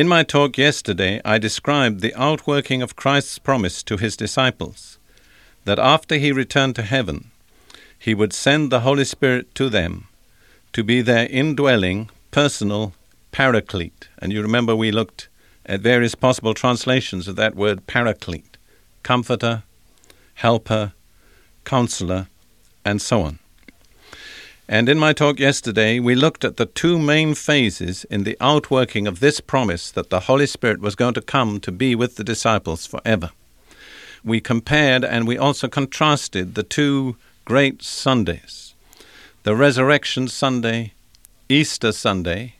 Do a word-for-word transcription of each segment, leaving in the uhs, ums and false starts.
In my talk yesterday, I described the outworking of Christ's promise to his disciples, that after he returned to heaven, he would send the Holy Spirit to them to be their indwelling, personal paraclete. And you remember we looked at various possible translations of that word paraclete, comforter, helper, counselor, and so on. And in my talk yesterday, we looked at the two main phases in the outworking of this promise that the Holy Spirit was going to come to be with the disciples forever. We compared and we also contrasted the two great Sundays, the Resurrection Sunday, Easter Sunday,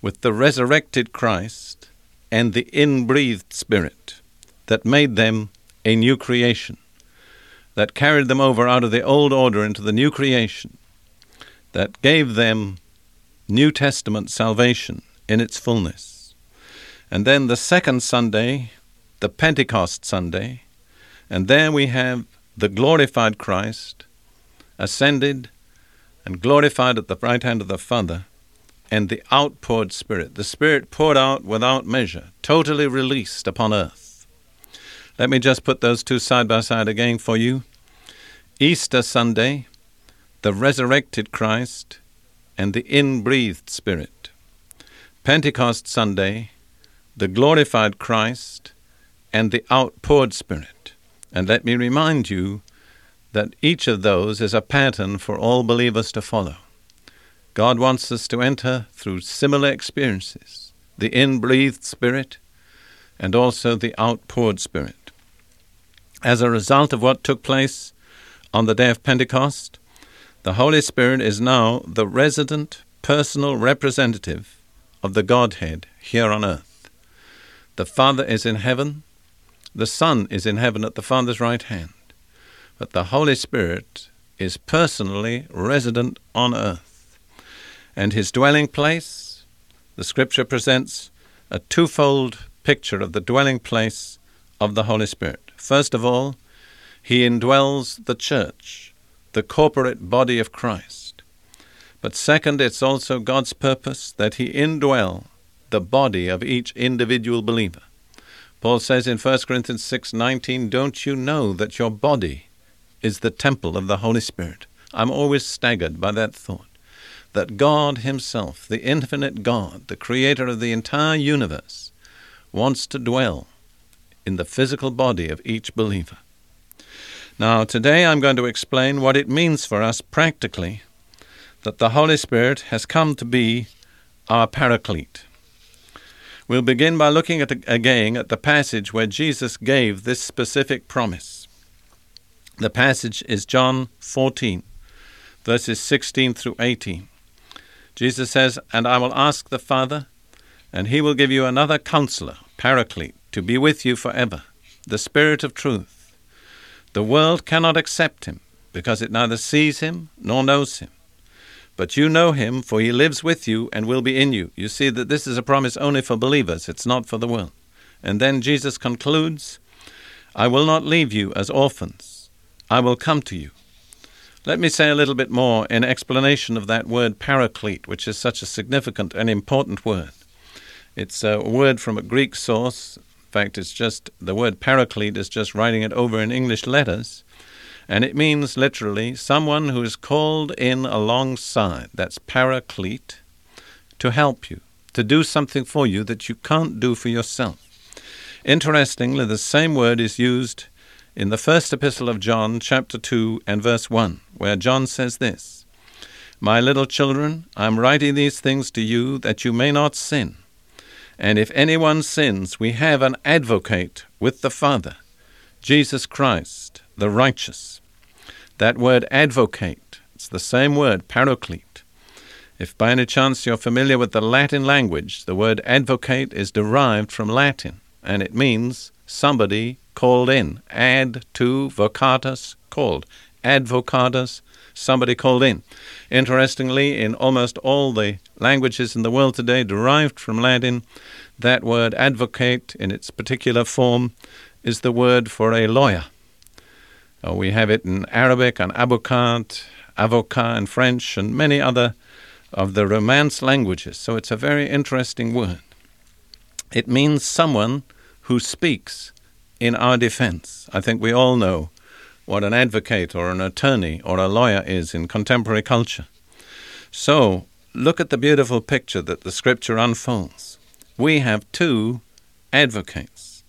with the resurrected Christ and the inbreathed Spirit that made them a new creation, that carried them over out of the old order into the new creation, that gave them New Testament salvation in its fullness. And then the second Sunday, the Pentecost Sunday, and there we have the glorified Christ, ascended and glorified at the right hand of the Father, and the outpoured Spirit, the Spirit poured out without measure, totally released upon earth. Let me just put those two side by side again for you. Easter Sunday, the resurrected Christ and the inbreathed Spirit. Pentecost Sunday, the glorified Christ and the outpoured Spirit. And let me remind you that each of those is a pattern for all believers to follow. God wants us to enter through similar experiences, the inbreathed Spirit and also the outpoured Spirit. As a result of what took place on the day of Pentecost, the Holy Spirit is now the resident, personal representative of the Godhead here on earth. The Father is in heaven, the Son is in heaven at the Father's right hand, but the Holy Spirit is personally resident on earth. And his dwelling place, the Scripture presents a twofold picture of the dwelling place of the Holy Spirit. First of all, he indwells the church, the corporate body of Christ. But second, it's also God's purpose that he indwell the body of each individual believer. Paul says in First Corinthians six nineteen, "Don't you know that your body is the temple of the Holy Spirit?" I'm always staggered by that thought, that God himself, the infinite God, the creator of the entire universe, wants to dwell in the physical body of each believer. Now, today I'm going to explain what it means for us practically that the Holy Spirit has come to be our paraclete. We'll begin by looking at again at the passage where Jesus gave this specific promise. The passage is John fourteen, verses sixteen through eighteen. Jesus says, "And I will ask the Father, and he will give you another counselor, paraclete, to be with you forever, the Spirit of truth. The world cannot accept him, because it neither sees him nor knows him. But you know him, for he lives with you and will be in you." You see that this is a promise only for believers. It's not for the world. And then Jesus concludes, "I will not leave you as orphans. I will come to you." Let me say a little bit more in explanation of that word paraclete, which is such a significant and important word. It's a word from a Greek source. In fact, it's just the word paraclete is just writing it over in English letters, and it means literally someone who is called in alongside. That's paraclete, to help you, to do something for you that you can't do for yourself. Interestingly, the same word is used in the first epistle of John, chapter two and verse one, where John says this, "My little children, I am writing these things to you that you may not sin. And if anyone sins, we have an advocate with the Father, Jesus Christ, the righteous." That word advocate It's the same word, paraclete. If by any chance you're familiar with the Latin language, the word advocate is derived from Latin, and it means somebody called in. Ad to vocatus, called. Advocatus, somebody called in. Interestingly, in almost all the languages in the world today derived from Latin, that word advocate in its particular form is the word for a lawyer. Oh, we have it in Arabic, an avocat, avocat in French, and many other of the Romance languages. So it's a very interesting word. It means someone who speaks in our defense. I think we all know what an advocate or an attorney or a lawyer is in contemporary culture. So look at the beautiful picture that the Scripture unfolds. We have two advocates.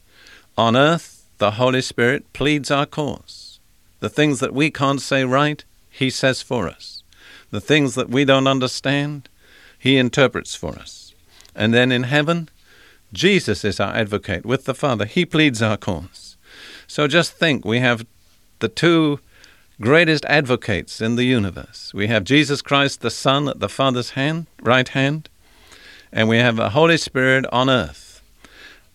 On earth, the Holy Spirit pleads our cause. The things that we can't say right, He says for us. The things that we don't understand, He interprets for us. And then in heaven, Jesus is our advocate with the Father. He pleads our cause. So just think, we have the two greatest advocates in the universe. We have Jesus Christ, the Son, at the Father's hand, right hand, and we have the Holy Spirit on earth.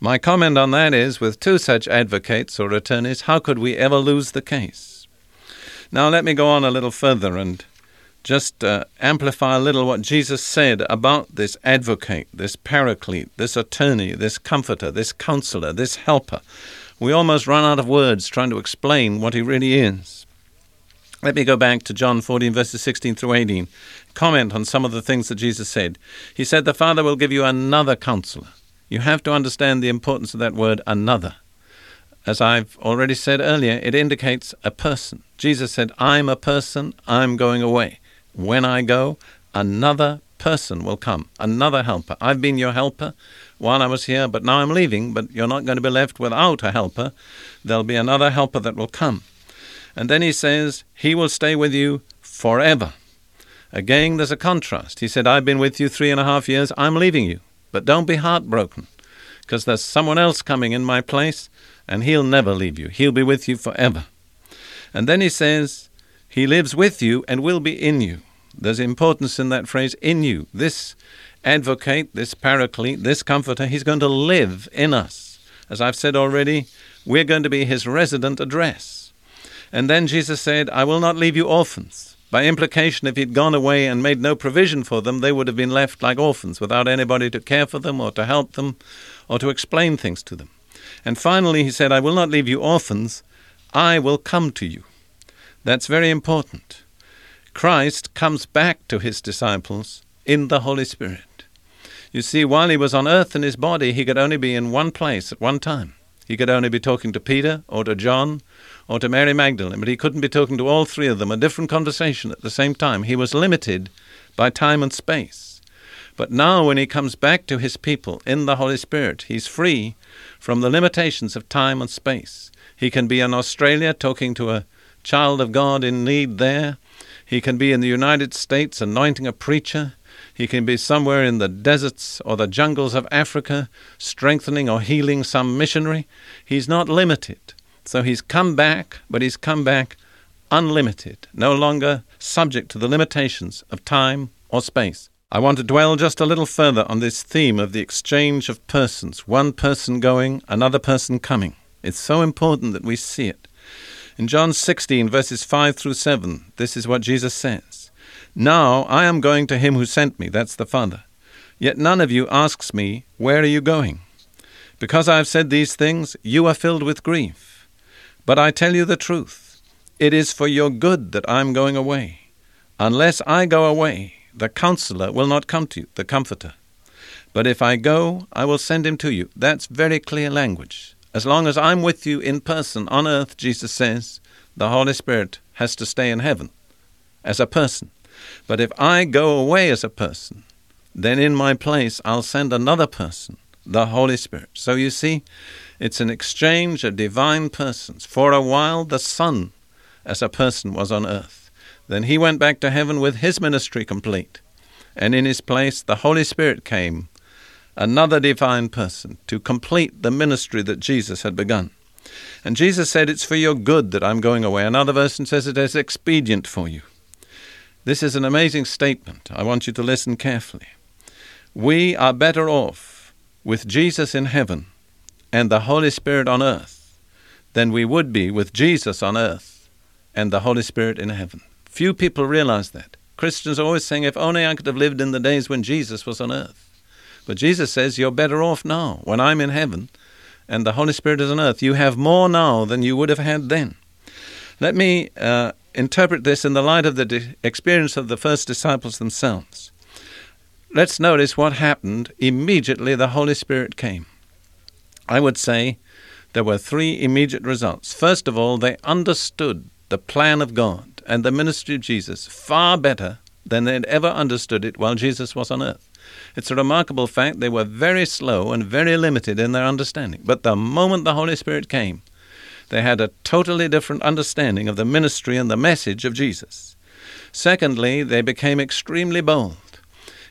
My comment on that is, with two such advocates or attorneys, how could we ever lose the case? Now let me go on a little further and Just uh, amplify a little what Jesus said about this advocate, this paraclete, this attorney, this comforter, this counselor, this helper. We almost run out of words trying to explain what He really is. Let me go back to John fourteen, verses sixteen through eighteen. Comment on some of the things that Jesus said. He said, "The Father will give you another counselor." You have to understand the importance of that word, another. As I've already said earlier, it indicates a person. Jesus said, "I'm a person, I'm going away. When I go, another person will come, another helper. I've been your helper while I was here, but now I'm leaving, but you're not going to be left without a helper. There'll be another helper that will come." And then He says, "He will stay with you forever." Again, there's a contrast. He said, "I've been with you three and a half years, I'm leaving you. But don't be heartbroken, because there's someone else coming in my place, and He'll never leave you. He'll be with you forever." And then He says, "He lives with you and will be in you." There's importance in that phrase, in you. This advocate, this paraclete, this comforter, he's going to live in us. As I've said already, we're going to be His resident address. And then Jesus said, "I will not leave you orphans." By implication, if He'd gone away and made no provision for them, they would have been left like orphans without anybody to care for them or to help them or to explain things to them. And finally, He said, "I will not leave you orphans. I will come to you." That's very important. Christ comes back to His disciples in the Holy Spirit. You see, while He was on earth in His body, He could only be in one place at one time. He could only be talking to Peter or to John or to Mary Magdalene, but He couldn't be talking to all three of them, a different conversation at the same time. He was limited by time and space. But now when He comes back to His people in the Holy Spirit, He's free from the limitations of time and space. He can be in Australia talking to a child of God in need there. He can be in the United States anointing a preacher. He can be somewhere in the deserts or the jungles of Africa strengthening or healing some missionary. He's not limited. So He's come back, but He's come back unlimited, no longer subject to the limitations of time or space. I want to dwell just a little further on this theme of the exchange of persons, one person going, another person coming. It's so important that we see it. In John sixteen, verses five through seven, this is what Jesus says. "Now I am going to Him who sent me," that's the Father, "yet none of you asks me, 'Where are you going?' Because I have said these things, you are filled with grief. But I tell you the truth, it is for your good that I am going away. Unless I go away, the Counselor will not come to you, the Comforter. But if I go, I will send Him to you." That's very clear language. As long as I'm with you in person on earth, Jesus says, the Holy Spirit has to stay in heaven as a person. But if I go away as a person, then in my place I'll send another person, the Holy Spirit. So you see, it's an exchange of divine persons. For a while, the Son as a person was on earth. Then He went back to heaven with His ministry complete. And in His place, the Holy Spirit came, another divine person, to complete the ministry that Jesus had begun. And Jesus said, "It's for your good that I'm going away." Another version says, "It is expedient for you." This is an amazing statement. I want you to listen carefully. We are better off with Jesus in heaven and the Holy Spirit on earth than we would be with Jesus on earth and the Holy Spirit in heaven. Few people realize that. Christians are always saying, if only I could have lived in the days when Jesus was on earth. But Jesus says, you're better off now when I'm in heaven and the Holy Spirit is on earth. You have more now than you would have had then. Let me uh, interpret this in the light of the di- experience of the first disciples themselves. Let's notice what happened immediately the Holy Spirit came. I would say there were three immediate results. First of all, they understood the plan of God and the ministry of Jesus far better than they had ever understood it while Jesus was on earth. It's a remarkable fact. They were very slow and very limited in their understanding. But the moment the Holy Spirit came, they had a totally different understanding of the ministry and the message of Jesus. Secondly, they became extremely bold.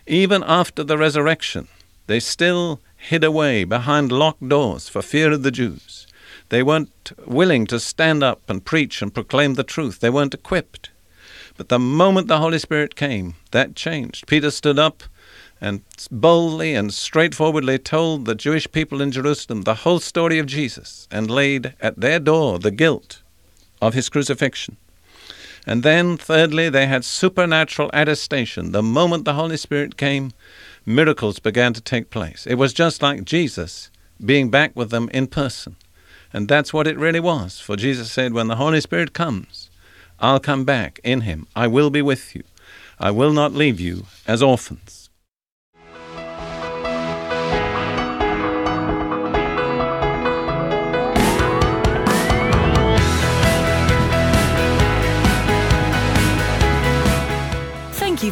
Even after the resurrection, they still hid away behind locked doors for fear of the Jews. They weren't willing to stand up and preach and proclaim the truth. They weren't equipped. But the moment the Holy Spirit came, that changed. Peter stood up and boldly and straightforwardly told the Jewish people in Jerusalem the whole story of Jesus and laid at their door the guilt of his crucifixion. And then, thirdly, they had supernatural attestation. The moment the Holy Spirit came, miracles began to take place. It was just like Jesus being back with them in person. And that's what it really was. For Jesus said, when the Holy Spirit comes, I'll come back in him. I will be with you. I will not leave you as orphans. Thank you